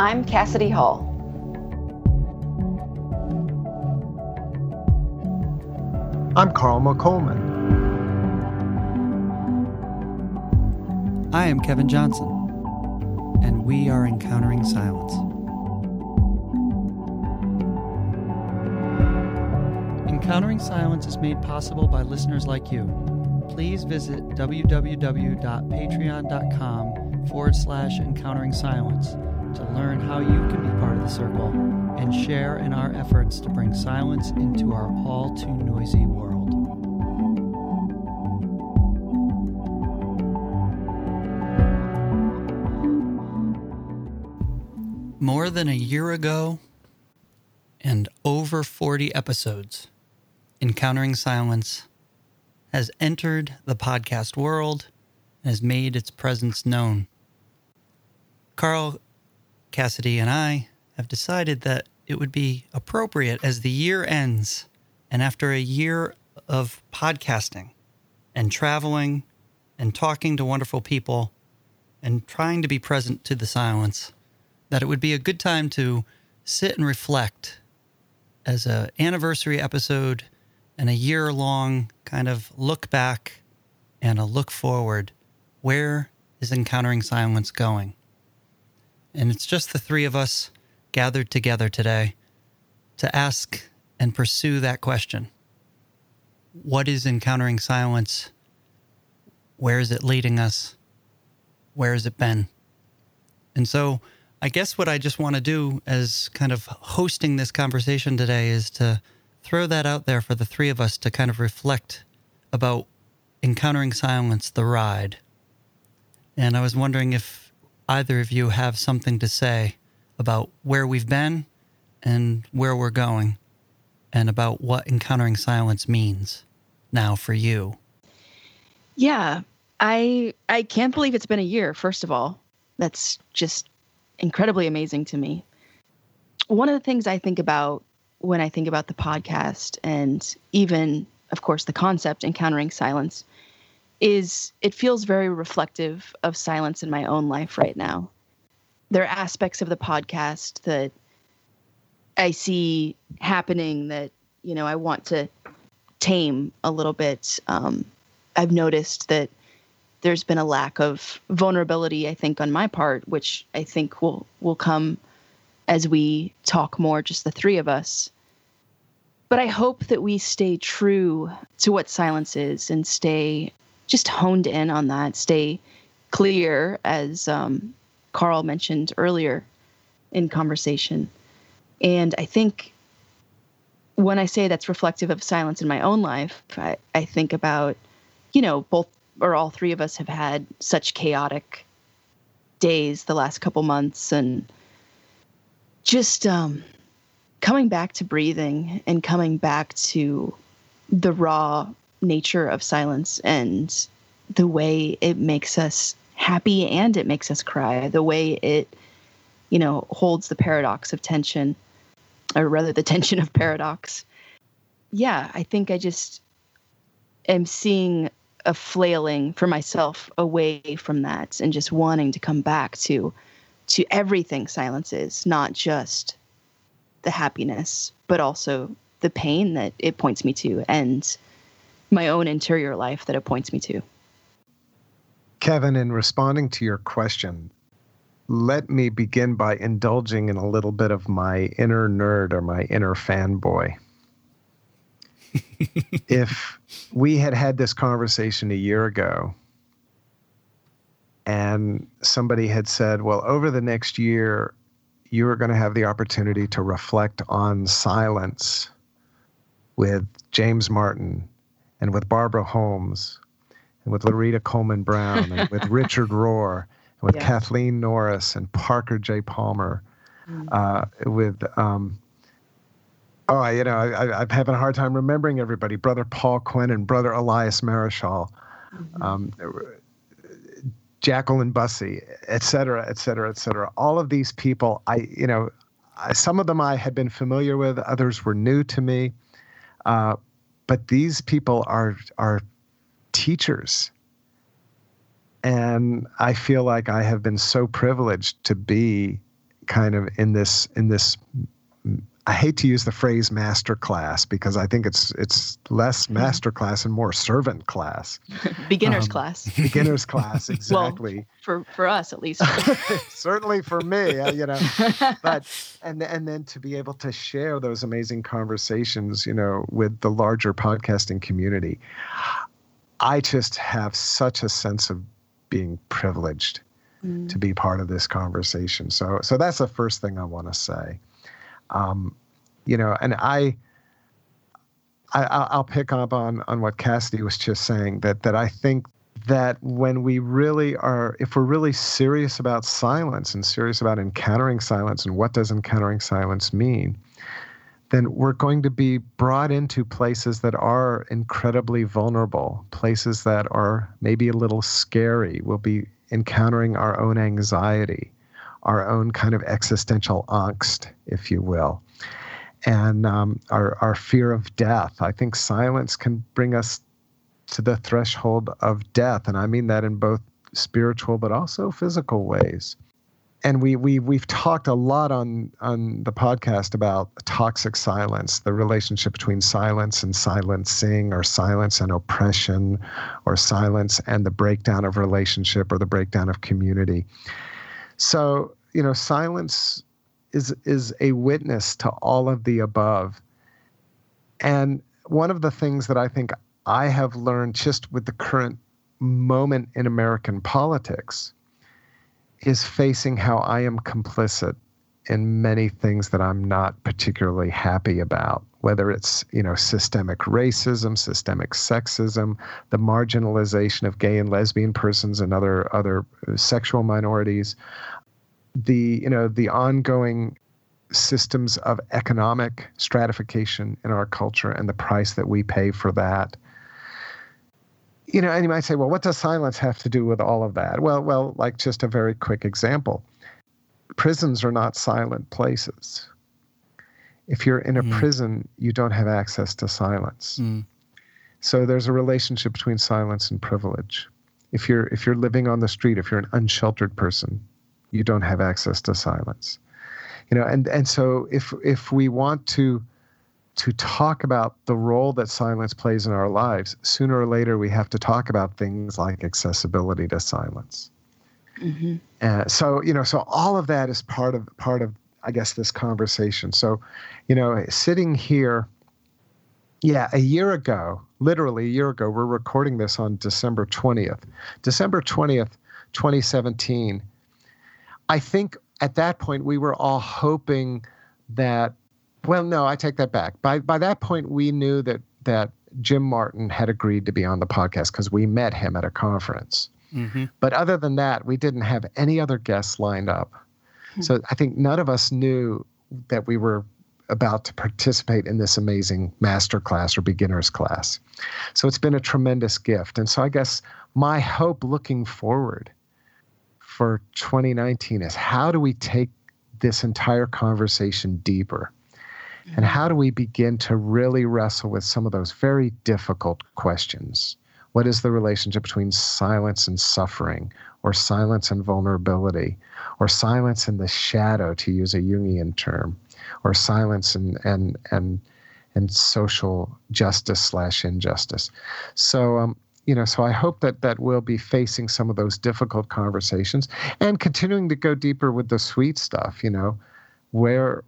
I'm Cassidy Hall. I'm Carl McColeman. I am Kevin Johnson, and we are Encountering Silence. Encountering Silence is made possible by listeners like you. Please visit www.patreon.com/encounteringsilence to learn how you can be part of the circle and share in our efforts to bring silence into our all-too-noisy world. More than a year ago and over 40 episodes, Encountering Silence has entered the podcast world and has made its presence known. Carl, Cassidy, and I have decided that it would be appropriate as the year ends and after a year of podcasting and traveling and talking to wonderful people and trying to be present to the silence, that it would be a good time to sit and reflect as an anniversary episode and a year-long kind of look back and a look forward. Where is Encountering Silence going? And it's just the three of us gathered together today to ask and pursue that question. What is Encountering Silence? Where is it leading us? Where has it been? And so I guess what I just want to do as kind of hosting this conversation today is to throw that out there for the three of us to kind of reflect about Encountering Silence, the ride. And I was wondering if either of you have something to say about where we've been and where we're going and about what Encountering Silence means now for you. Yeah, I can't believe it's been a year, first of all. That's just incredibly amazing to me. One of the things I think about when I think about the podcast and even, of course, the concept Encountering Silence, is it feels very reflective of silence in my own life right now. There are aspects of the podcast that I see happening that, you know, I want to tame a little bit. I've noticed that there's been a lack of vulnerability, I think, on my part, which I think will come as we talk more, just the three of us. But I hope that we stay true to what silence is and stay just honed in on that, stay clear, as Carl mentioned earlier in conversation. And I think when I say that's reflective of silence in my own life, I think about, you know, both or all three of us have had such chaotic days the last couple months, and just coming back to breathing and coming back to the raw nature of silence and the way it makes us happy and it makes us cry, the way it, you know, holds the paradox of tension, or rather the tension of paradox. Yeah, I think I just am seeing a flailing for myself away from that and just wanting to come back to everything silence is, not just the happiness, but also the pain that it points me to and my own interior life that it points me to. Kevin, in responding to your question, let me begin by indulging in a little bit of my inner nerd or my inner fanboy. If we had this conversation a year ago, and somebody had said, well, over the next year, you are going to have the opportunity to reflect on silence with James Martin and with Barbara Holmes and with Loretta Coleman Brown and with Richard Rohr and with Kathleen Norris and Parker J. Palmer, I'm having a hard time remembering everybody. Brother Paul Quinn and Brother Elias Marischal. Mm-hmm. Jacqueline Bussey, et cetera, et cetera, et cetera. All of these people, some of them I had been familiar with, others were new to me. But these people are teachers. And I feel like I have been so privileged to be kind of in this. I hate to use the phrase masterclass because I think it's less masterclass and more servant class. Beginner's class. Beginner's class, exactly. Well, for us at least. Certainly for me, you know. But and then to be able to share those amazing conversations, you know, with the larger podcasting community, I just have such a sense of being privileged to be part of this conversation. So that's the first thing I want to say. You know, and I'll pick up on what Cassidy was just saying, that I think that when we really are, if we're really serious about silence and serious about encountering silence and what does encountering silence mean, then we're going to be brought into places that are incredibly vulnerable, places that are maybe a little scary. We'll be encountering our own anxiety, our own kind of existential angst, if you will, and our fear of death. I think silence can bring us to the threshold of death, and I mean that in both spiritual but also physical ways. And we've talked a lot on the podcast about toxic silence, the relationship between silence and silencing, or silence and oppression, or silence and the breakdown of relationship or the breakdown of community. So, you know, silence is a witness to all of the above. And one of the things that I think I have learned just with the current moment in American politics is facing how I am complicit in many things that I'm not particularly happy about, whether it's, you know, systemic racism, systemic sexism, the marginalization of gay and lesbian persons and other sexual minorities, the, you know, the ongoing systems of economic stratification in our culture and the price that we pay for that. You know, and you might say, well, what does silence have to do with all of that? Well, like just a very quick example. Prisons are not silent places. If you're in a prison, you don't have access to silence. So there's a relationship between silence and privilege. If you're living on the street, if you're an unsheltered person, you don't have access to silence. You know, and so if we want to talk about the role that silence plays in our lives, sooner or later we have to talk about things like accessibility to silence. So, you know, so all of that is part of, I guess, this conversation. So, you know, sitting here, literally a year ago, we're recording this on December 20th, 2017. I think at that point we were all hoping that, well, no, I take that back. By that point, we knew that Jim Martin had agreed to be on the podcast because we met him at a conference. But other than that, we didn't have any other guests lined up. So I think none of us knew that we were about to participate in this amazing masterclass or beginner's class. So it's been a tremendous gift. And so I guess my hope looking forward for 2019 is, how do we take this entire conversation deeper? And how do we begin to really wrestle with some of those very difficult questions? What is the relationship between silence and suffering, or silence and vulnerability, or silence and the shadow, to use a Jungian term, or silence and social justice / injustice? So, you know, so I hope that we'll be facing some of those difficult conversations and continuing to go deeper with the sweet stuff. You know, where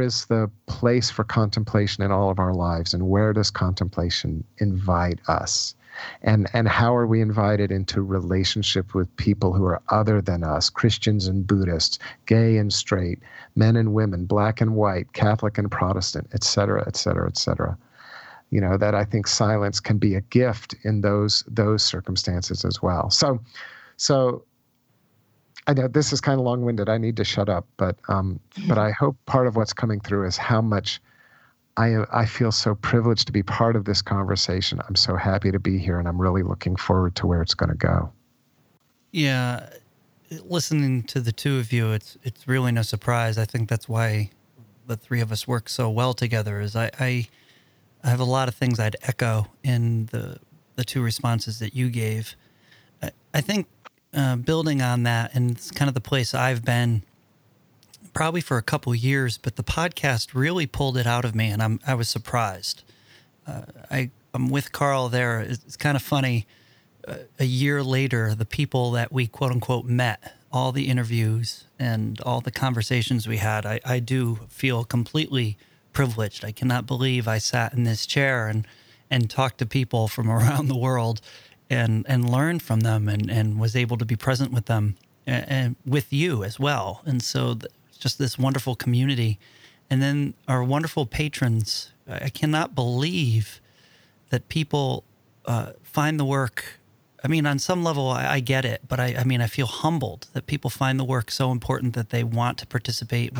is the place for contemplation in all of our lives, and where does contemplation invite us? And how are we invited into relationship with people who are other than us, Christians and Buddhists, gay and straight, men and women, black and white, Catholic and Protestant, et cetera, et cetera, et cetera. You know, that I think silence can be a gift in those circumstances as well. So I know this is kind of long-winded. I need to shut up, but I hope part of what's coming through is how much I feel so privileged to be part of this conversation. I'm so happy to be here, and I'm really looking forward to where it's going to go. Yeah, listening to the two of you, it's really no surprise. I think that's why the three of us work so well together. Is I have a lot of things I'd echo in the two responses that you gave. I think building on that, and it's kind of the place I've been probably for a couple years, but the podcast really pulled it out of me, and I was surprised. I'm with Carl there. It's kind of funny. A year later, the people that we quote unquote met, all the interviews and all the conversations we had, I do feel completely privileged. I cannot believe I sat in this chair and talked to people from around the world and learned from them and was able to be present with them and with you as well. And so it's just this wonderful community. And then our wonderful patrons, I cannot believe that people find the work. I mean, on some level, I get it, but I feel humbled that people find the work so important that they want to participate,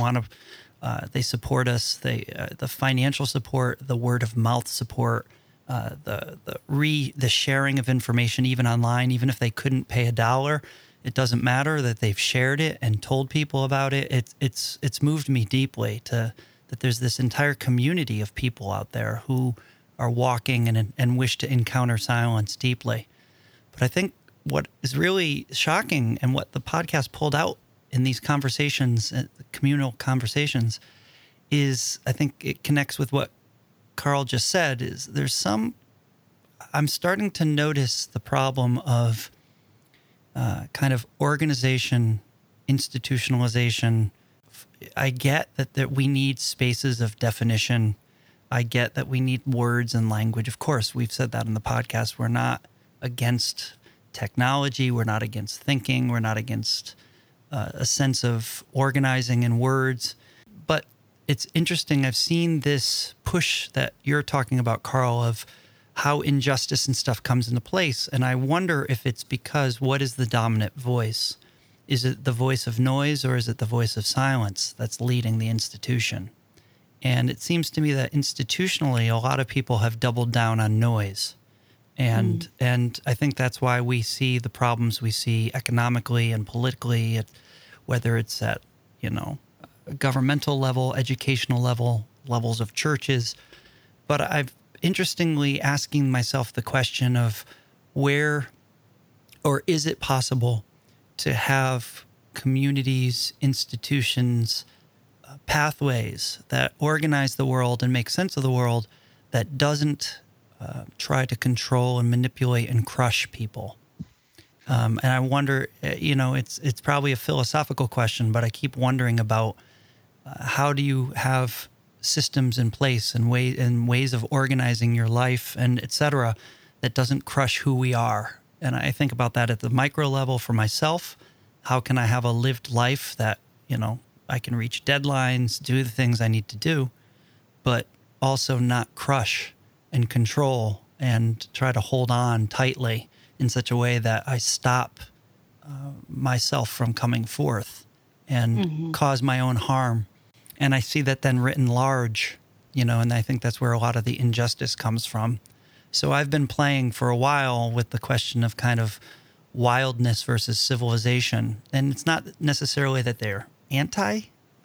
they support us. The financial support, the word of mouth support, the sharing of information, even online, even if they couldn't pay $1, it doesn't matter that they've shared it and told people about it. It's moved me deeply that there's this entire community of people out there who are walking and wish to encounter silence deeply. But I think what is really shocking and what the podcast pulled out in these conversations, communal conversations, is I think it connects with what Carl just said, is I'm starting to notice the problem of kind of organization, institutionalization. I get that we need spaces of definition. I get that we need words and language. Of course, we've said that in the podcast. We're not against technology. We're not against thinking. We're not against a sense of organizing in words. But it's interesting. I've seen this push that you're talking about, Carl, of how injustice and stuff comes into place. And I wonder if it's because what is the dominant voice? Is it the voice of noise or is it the voice of silence that's leading the institution? And it seems to me that institutionally, a lot of people have doubled down on noise. And I think that's why we see the problems we see economically and politically, whether it's at, governmental level, educational level, levels of churches. But I've interestingly asking myself the question of where, or is it possible to have communities, institutions, pathways that organize the world and make sense of the world that doesn't try to control and manipulate and crush people. And I wonder, it's probably a philosophical question, but I keep wondering about how do you have systems in place and ways of organizing your life and et cetera that doesn't crush who we are. And I think about that at the micro level for myself. How can I have a lived life that, I can reach deadlines, do the things I need to do, but also not crush and control and try to hold on tightly in such a way that I stop myself from coming forth and cause my own harm. And I see that then written large, and I think that's where a lot of the injustice comes from. So I've been playing for a while with the question of kind of wildness versus civilization. And it's not necessarily that they're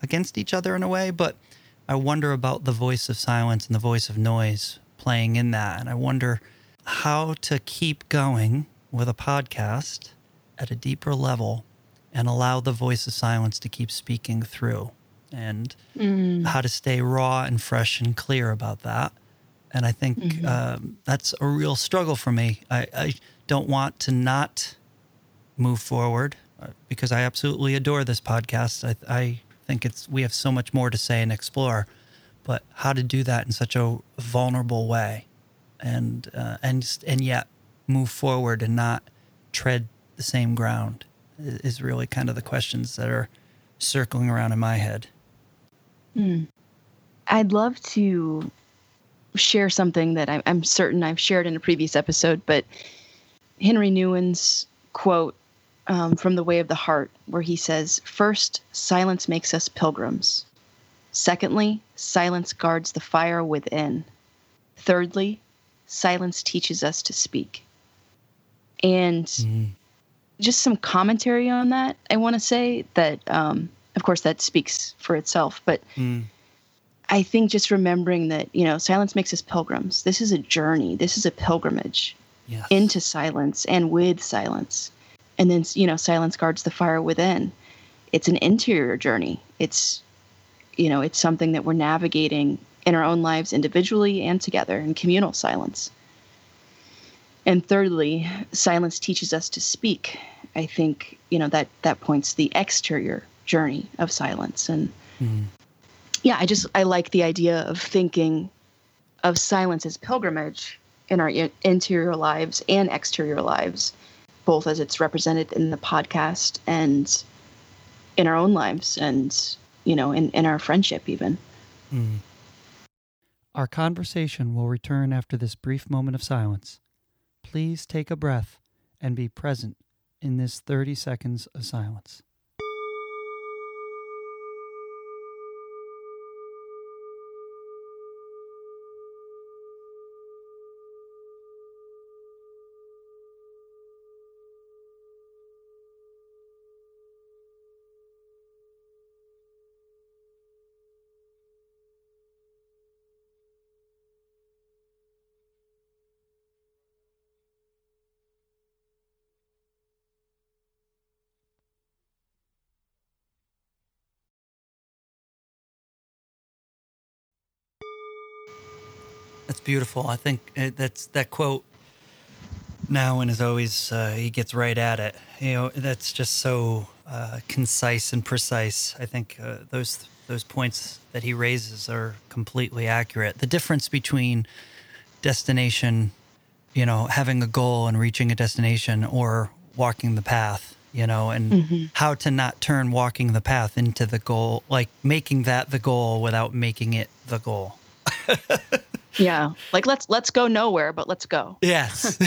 against each other in a way, but I wonder about the voice of silence and the voice of noise playing in that. And I wonder how to keep going with a podcast at a deeper level and allow the voice of silence to keep speaking through and how to stay raw and fresh and clear about that. And I think that's a real struggle for me. I don't want to not move forward because I absolutely adore this podcast. I think we have so much more to say and explore, but how to do that in such a vulnerable way and yet move forward and not tread the same ground is really kind of the questions that are circling around in my head. I'd love to share something that I'm certain I've shared in a previous episode, but Henri Nouwen's quote from The Way of the Heart, where he says, "First, silence makes us pilgrims. Secondly, silence guards the fire within. Thirdly, silence teaches us to speak." And just some commentary on that, I want to say that, of course, that speaks for itself. But I think just remembering that, silence makes us pilgrims. This is a journey. This is a pilgrimage into silence and with silence. And then, silence guards the fire within. It's an interior journey. It's, you know, it's something that we're navigating in our own lives individually and together in communal silence. And thirdly, silence teaches us to speak. I think, you know, that points the exterior journey of silence. And yeah, I like the idea of thinking of silence as pilgrimage in our interior lives and exterior lives, both as it's represented in the podcast and in our own lives and, you know, in our friendship even. Mm. Our conversation will return after this brief moment of silence. Please take a breath and be present in this 30 seconds of silence. That's beautiful. I think that quote, Nouwen is always, he gets right at it. You know, that's just so concise and precise. I think those points that he raises are completely accurate. The difference between destination, you know, having a goal and reaching a destination, or walking the path, you know, and how to not turn walking the path into the goal, like making that the goal without making it the goal. Yeah, like let's go nowhere, but let's go. Yes,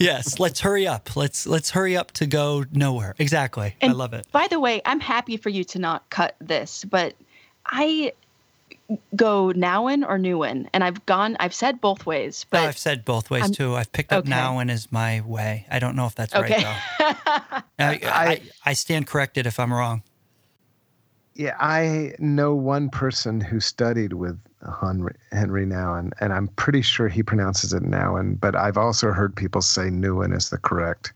yes. Let's hurry up. Let's hurry up to go nowhere. Exactly. And I love it. By the way, I'm happy for you to not cut this, but I go Nouwen or Nouwen, and I've said both ways. But no, I've said both ways too. I've picked up Nouwen as my way. I don't know if that's right though. I stand corrected if I'm wrong. Yeah, I know one person who studied with Henri Nouwen, and I'm pretty sure he pronounces it Nouwen, but I've also heard people say Nouwen is the correct.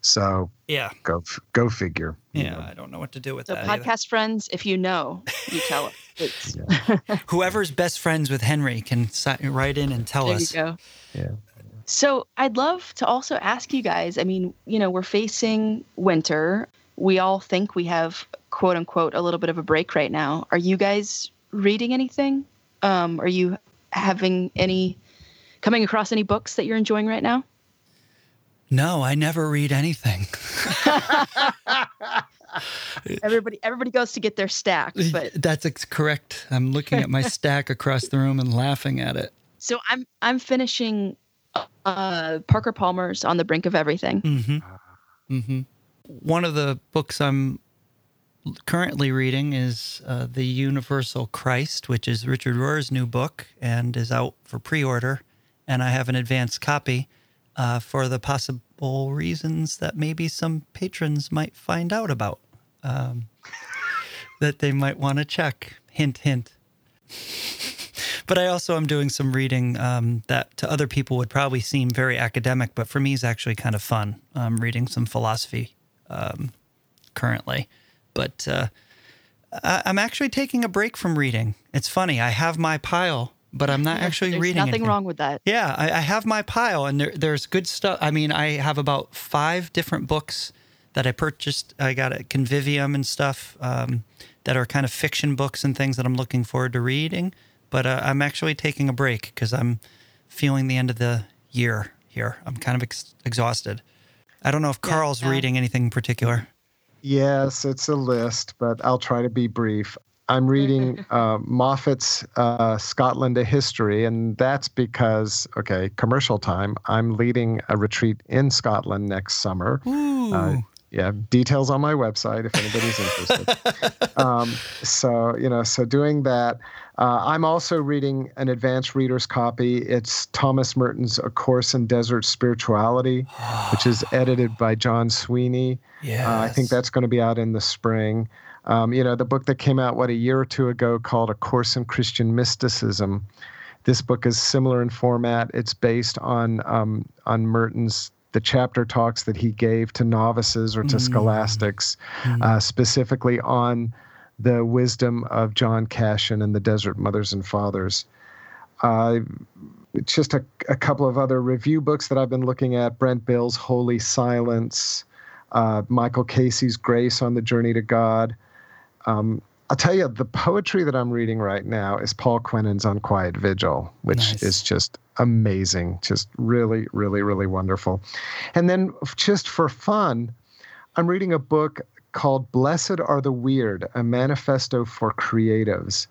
So yeah, go figure. Yeah, you know. I don't know what to do with that. So podcast friends, if you know, you tell us. Yeah. Whoever's best friends with Henri can write in and tell us. There you go. Yeah. So I'd love to also ask you guys, I mean, you know, we're facing winter. We all think we have, quote unquote, a little bit of a break right now. Are you guys reading anything? Are you coming across any books that you're enjoying right now? No, I never read anything. Everybody goes to get their stack. But that's correct. I'm looking at my stack across the room and laughing at it. So I'm finishing Parker Palmer's On the Brink of Everything. Mm-hmm. Mm-hmm. One of the books I'm currently reading is The Universal Christ, which is Richard Rohr's new book and is out for pre-order. And I have an advanced copy for the possible reasons that maybe some patrons might find out about, that they might want to check. Hint, hint. But I also am doing some reading that to other people would probably seem very academic, but for me is actually kind of fun. I'm reading some philosophy currently. But I'm actually taking a break from reading. It's funny. I have my pile, but I'm not actually reading anything. There's nothing wrong with that. Yeah, I have my pile, and there's good stuff. I mean, I have about 5 different books that I purchased. I got at Convivium and stuff that are kind of fiction books and things that I'm looking forward to reading. But I'm actually taking a break because I'm feeling the end of the year here. I'm kind of exhausted. I don't know if Carl's reading anything in particular. Yes, it's a list, but I'll try to be brief. I'm reading Moffat's Scotland, A History, and that's because, commercial time, I'm leading a retreat in Scotland next summer. Ooh. Details on my website if anybody's interested. So doing that. I'm also reading an advanced reader's copy. It's Thomas Merton's A Course in Desert Spirituality, which is edited by John Sweeney. Yes. I think that's going to be out in the spring. The book that came out, a year or two ago called A Course in Christian Mysticism. This book is similar in format. It's based on Merton's the chapter talks that he gave to novices or to scholastics, specifically on the wisdom of John Cassian and the Desert Mothers and Fathers. Just a couple of other review books that I've been looking at, Brent Bill's Holy Silence, Michael Casey's Grace on the Journey to God. I'll tell you, the poetry that I'm reading right now is Paul Quenon's Unquiet Vigil, which is just amazing, just really, really, really wonderful. And then just for fun, I'm reading a book called Blessed Are the Weird, A Manifesto for Creatives.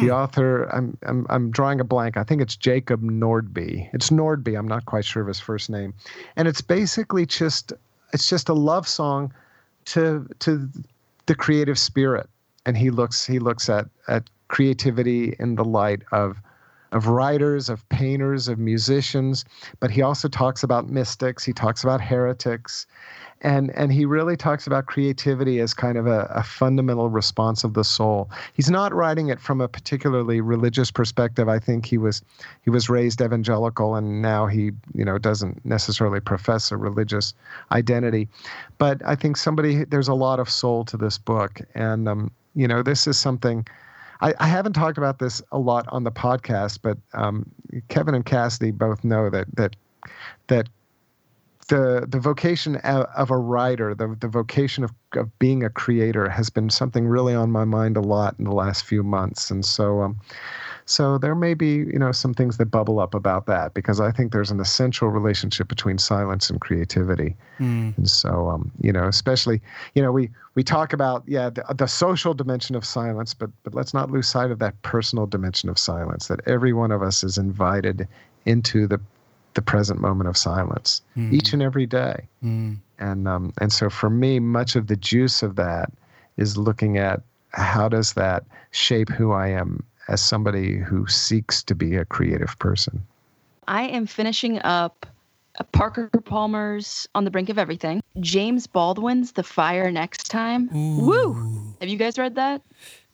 The author, I'm drawing a blank. I think it's Jacob Nordby. It's Nordby. I'm not quite sure of his first name. And it's basically just a love song to the creative spirit. And he looks at creativity in the light of writers, of painters, of musicians, but he also talks about mystics, he talks about heretics, and he really talks about creativity as kind of a fundamental response of the soul. He's not writing it from a particularly religious perspective. I think he was raised evangelical, and now he doesn't necessarily profess a religious identity. But I think there's a lot of soul to this book, and this is something. I haven't talked about this a lot on the podcast, but Kevin and Cassidy both know that the vocation of a writer, the vocation of being a creator, has been something really on my mind a lot in the last few months, and so there may be some things that bubble up about that, because I think there's an essential relationship between silence and creativity, and so especially we talk about the social dimension of silence, but let's not lose sight of that personal dimension of silence, that every one of us is invited into the present moment of silence each and every day, and so for me, much of the juice of that is looking at how does that shape who I am as somebody who seeks to be a creative person. I am finishing up Parker Palmer's On the Brink of Everything, James Baldwin's The Fire Next Time. Ooh. Woo! Have you guys read that?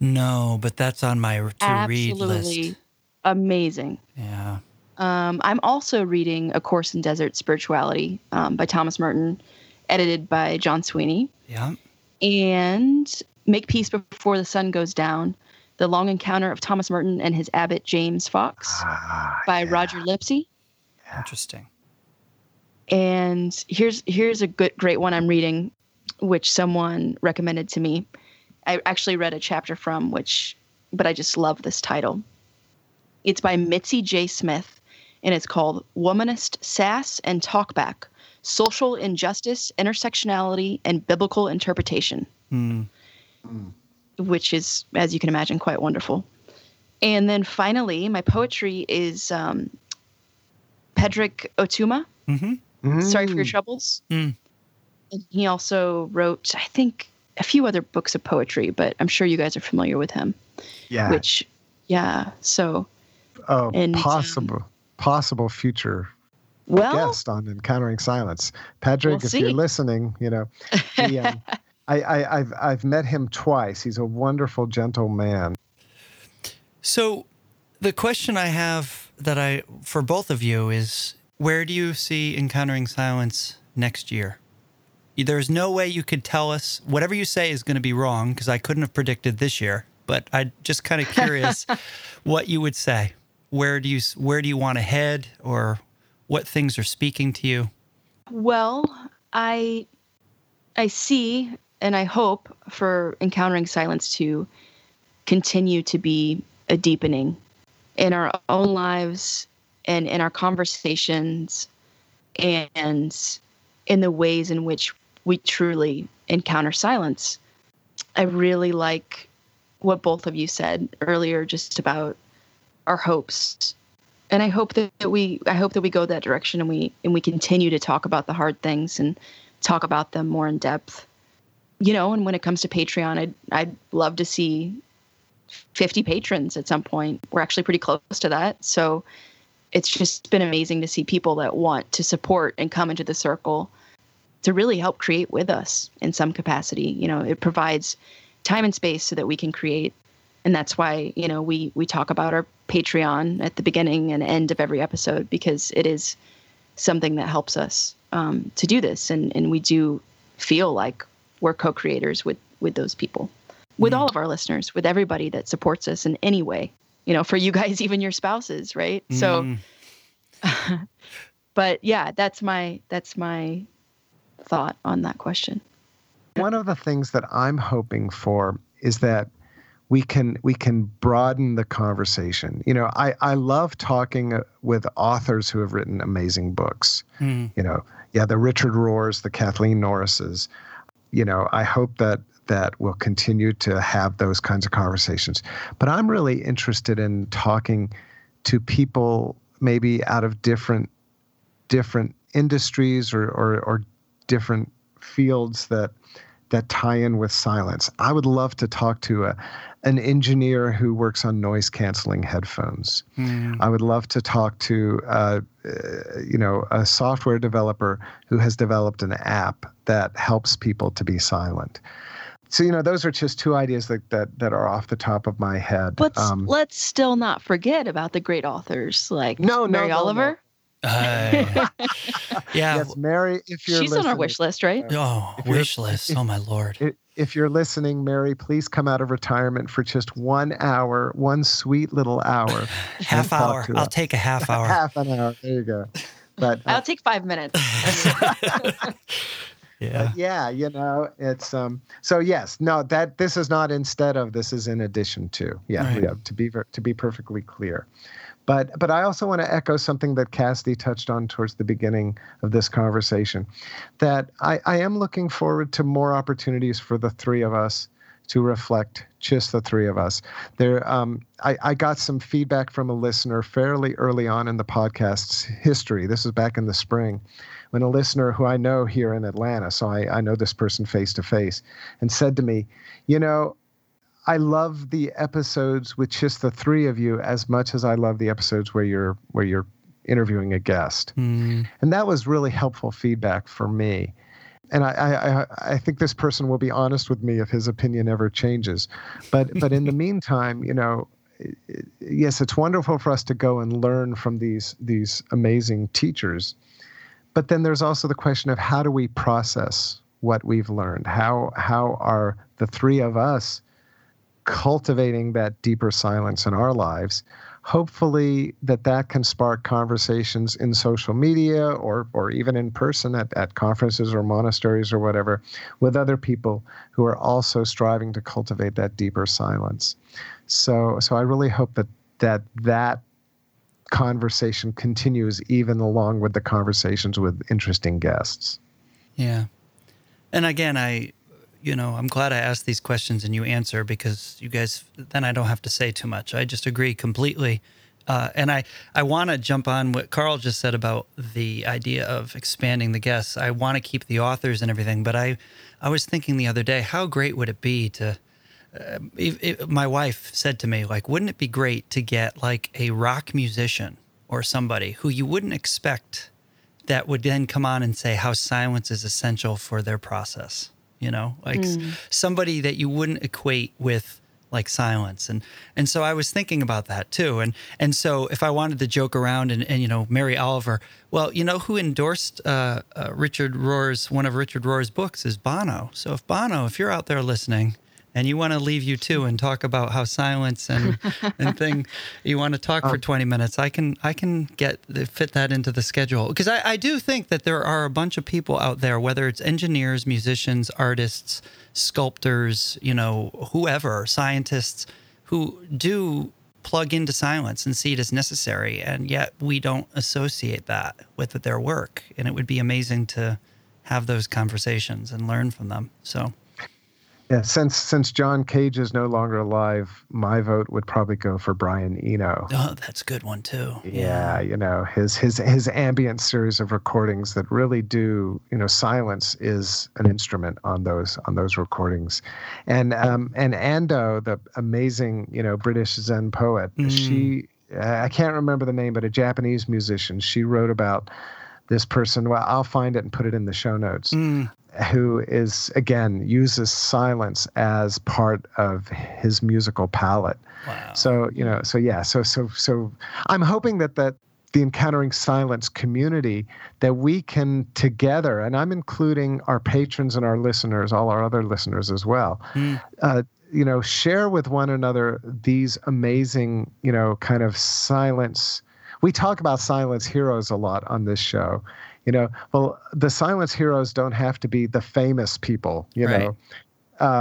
No, but that's on my to-read list. Absolutely amazing. Yeah. I'm also reading A Course in Desert Spirituality by Thomas Merton, edited by John Sweeney. Yeah. And Make Peace Before the Sun Goes Down, The Long Encounter of Thomas Merton and His Abbot James Fox by Roger Lipsey. Yeah. Interesting. And here's a great one I'm reading, which someone recommended to me. I actually read a chapter from, but I just love this title. It's by Mitzi J. Smith, and it's called Womanist Sass and Talkback, Social Injustice, Intersectionality, and Biblical Interpretation. Which is, as you can imagine, quite wonderful. And then finally, my poetry is Patrick Otuma, Sorry for Your Troubles. And he also wrote, I think, a few other books of poetry, but I'm sure you guys are familiar with him. Yeah. Possible future guest on Encountering Silence. Patrick, we'll if you're listening, I've met him twice. He's a wonderful, gentle man. So the question I have for both of you is, where do you see Encountering Silence next year? There's no way you could tell us. Whatever you say is going to be wrong, because I couldn't have predicted this year. But I'm just kind of curious what you would say. Where do you want to head, or what things are speaking to you? Well, I see... And I hope for Encountering Silence to continue to be a deepening in our own lives and in our conversations and in the ways in which we truly encounter silence. I really like what both of you said earlier, just about our hopes. And I hope that we go that direction, and we continue to talk about the hard things and talk about them more in depth. And when it comes to Patreon, I'd love to see 50 patrons at some point. We're actually pretty close to that. So it's just been amazing to see people that want to support and come into the circle to really help create with us in some capacity. It provides time and space so that we can create. And that's why, we talk about our Patreon at the beginning and end of every episode, because it is something that helps us to do this. And we do feel like we're co-creators with those people. with all of our listeners, with everybody that supports us in any way, you know, for you guys, even your spouses, right? So, but yeah, that's my thought on that question. One of the things that I'm hoping for is that we can broaden the conversation. You know, I love talking with authors who have written amazing books. You know, the Richard Rohrs, the Kathleen Norrises. You know, I hope that we'll continue to have those kinds of conversations. But I'm really interested in talking to people maybe out of different industries or different fields that tie in with silence. I would love to talk to an engineer who works on noise-canceling headphones. I would love to talk to a software developer who has developed an app that helps people to be silent. So, you know, those are just two ideas that are off the top of my head. But let's still not forget about the great authors like Mary Oliver. No. Yes, Mary, if you're listening, she's on our wish list, right? Wish list. Oh, my Lord. If you're listening, Mary, please come out of retirement for just 1 hour, one sweet little hour. Half hour. I'll take a half hour. Half an hour. There you go. But I'll take 5 minutes. It's so yes, no, that this is not instead of, this is in addition to. To be perfectly clear. But I also want to echo something that Cassidy touched on towards the beginning of this conversation, that I am looking forward to more opportunities for the three of us to reflect, just the three of us. There, I got some feedback from a listener fairly early on in the podcast's history. This was back in the spring, when a listener who I know here in Atlanta, so I know this person face to face, and said to me, you know, I love the episodes with just the three of you as much as I love the episodes where you're interviewing a guest. And that was really helpful feedback for me. And I think this person will be honest with me if his opinion ever changes. But in the meantime, you know, yes, it's wonderful for us to go and learn from these amazing teachers. But then there's also the question of, how do we process what we've learned? How are the three of us cultivating that deeper silence in our lives? Hopefully that can spark conversations in social media or even in person at conferences or monasteries or whatever, with other people who are also striving to cultivate that deeper silence. So I really hope that conversation continues, even along with the conversations with interesting guests. Yeah. And again, I'm glad I asked these questions and you answer, because you guys, then I don't have to say too much. I just agree completely. And I want to jump on what Carl just said about the idea of expanding the guests. I want to keep the authors and everything, but I was thinking the other day, how great would it be to, my wife said to me, like, wouldn't it be great to get like a rock musician or somebody who you wouldn't expect, that would then come on and say how silence is essential for their process? You know, like somebody that you wouldn't equate with like silence. And so I was thinking about that too. And so if I wanted to joke around and you know, Mary Oliver, well, you know who endorsed one of Richard Rohr's books is Bono. So if Bono, if you're out there listening and you want to leave you too and talk about how silence and thing, you want to talk for 20 minutes, I can fit that into the schedule. Because I do think that there are a bunch of people out there, whether it's engineers, musicians, artists, sculptors, you know, whoever, scientists, who do plug into silence and see it as necessary. And yet we don't associate that with their work. And it would be amazing to have those conversations and learn from them. So... yeah, since John Cage is no longer alive, my vote would probably go for Brian Eno. Oh, that's a good one too. Yeah, you know, his ambient series of recordings that really do, you know, silence is an instrument on those recordings, and Ando, the amazing, you know, British Zen poet, she I can't remember the name, but a Japanese musician, she wrote about this person. Well, I'll find it and put it in the show notes. Who is, again, uses silence as part of his musical palette. Wow. So, you know, so yeah, so I'm hoping that the Encountering Silence community, that we can together, and I'm including our patrons and our listeners, all our other listeners as well, you know, share with one another these amazing, you know, kind of silence. We talk about silence heroes a lot on this show. You know, well, the silence heroes don't have to be the famous people, you right. know,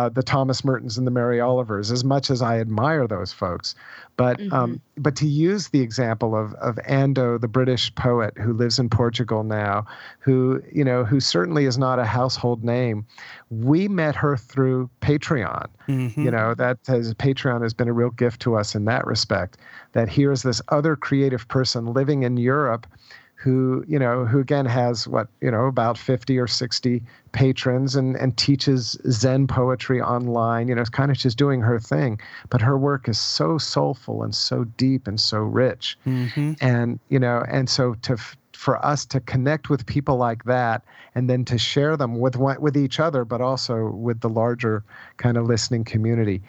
the Thomas Mertons and the Mary Olivers, as much as I admire those folks. But mm-hmm. But to use the example of Ando, the British poet who lives in Portugal now, who, you know, who certainly is not a household name, we met her through Patreon. Mm-hmm. You know, Patreon has been a real gift to us in that respect, that here's this other creative person living in Europe who, you know, who again has what, you know, about 50 or 60 patrons and teaches Zen poetry online. You know, it's kind of just doing her thing, but her work is so soulful and so deep and so rich. Mm-hmm. And, you know, and so for us to connect with people like that and then to share them with each other, but also with the larger kind of listening community.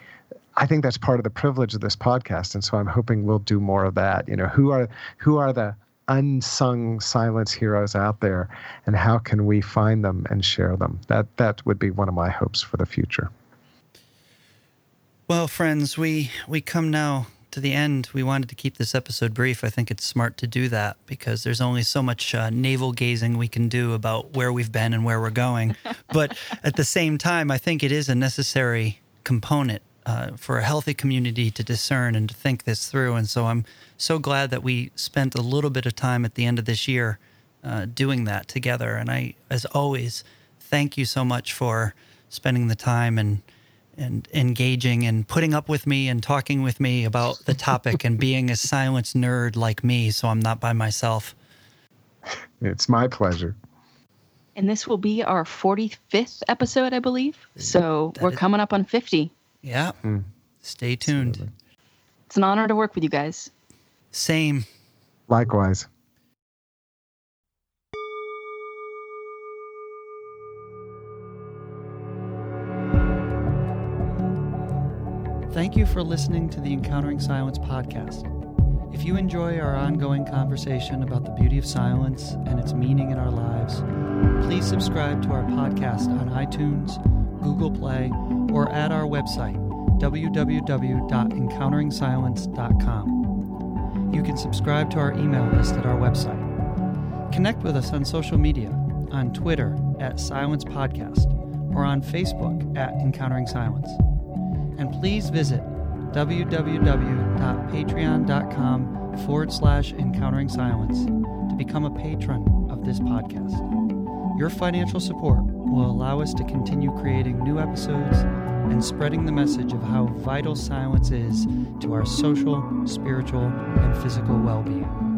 I think that's part of the privilege of this podcast. And so I'm hoping we'll do more of that. You know, who are the unsung silence heroes out there, and how can we find them and share them? That would be one of my hopes for the future. Well, friends, we come now to the end. We wanted to keep this episode brief. I think it's smart to do that because there's only so much navel-gazing we can do about where we've been and where we're going. But at the same time, I think it is a necessary component for a healthy community to discern and to think this through. And so I'm so glad that we spent a little bit of time at the end of this year doing that together. And I, as always, thank you so much for spending the time and engaging and putting up with me and talking with me about the topic and being a silence nerd like me, so I'm not by myself. It's my pleasure. And this will be our 45th episode, I believe. So we're coming up on 50. Yeah. Mm-hmm. Stay tuned. Absolutely. It's an honor to work with you guys. Same. Likewise. Thank you for listening to the Encountering Silence podcast. If you enjoy our ongoing conversation about the beauty of silence and its meaning in our lives, please subscribe to our podcast on iTunes, Google Play, or at our website, www.encounteringsilence.com. You can subscribe to our email list at our website. Connect with us on social media, on Twitter @Silence Podcast, or on Facebook @Encountering Silence. And please visit www.patreon.com/Encountering Silence to become a patron of this podcast. Your financial support will allow us to continue creating new episodes and spreading the message of how vital silence is to our social, spiritual, and physical well-being.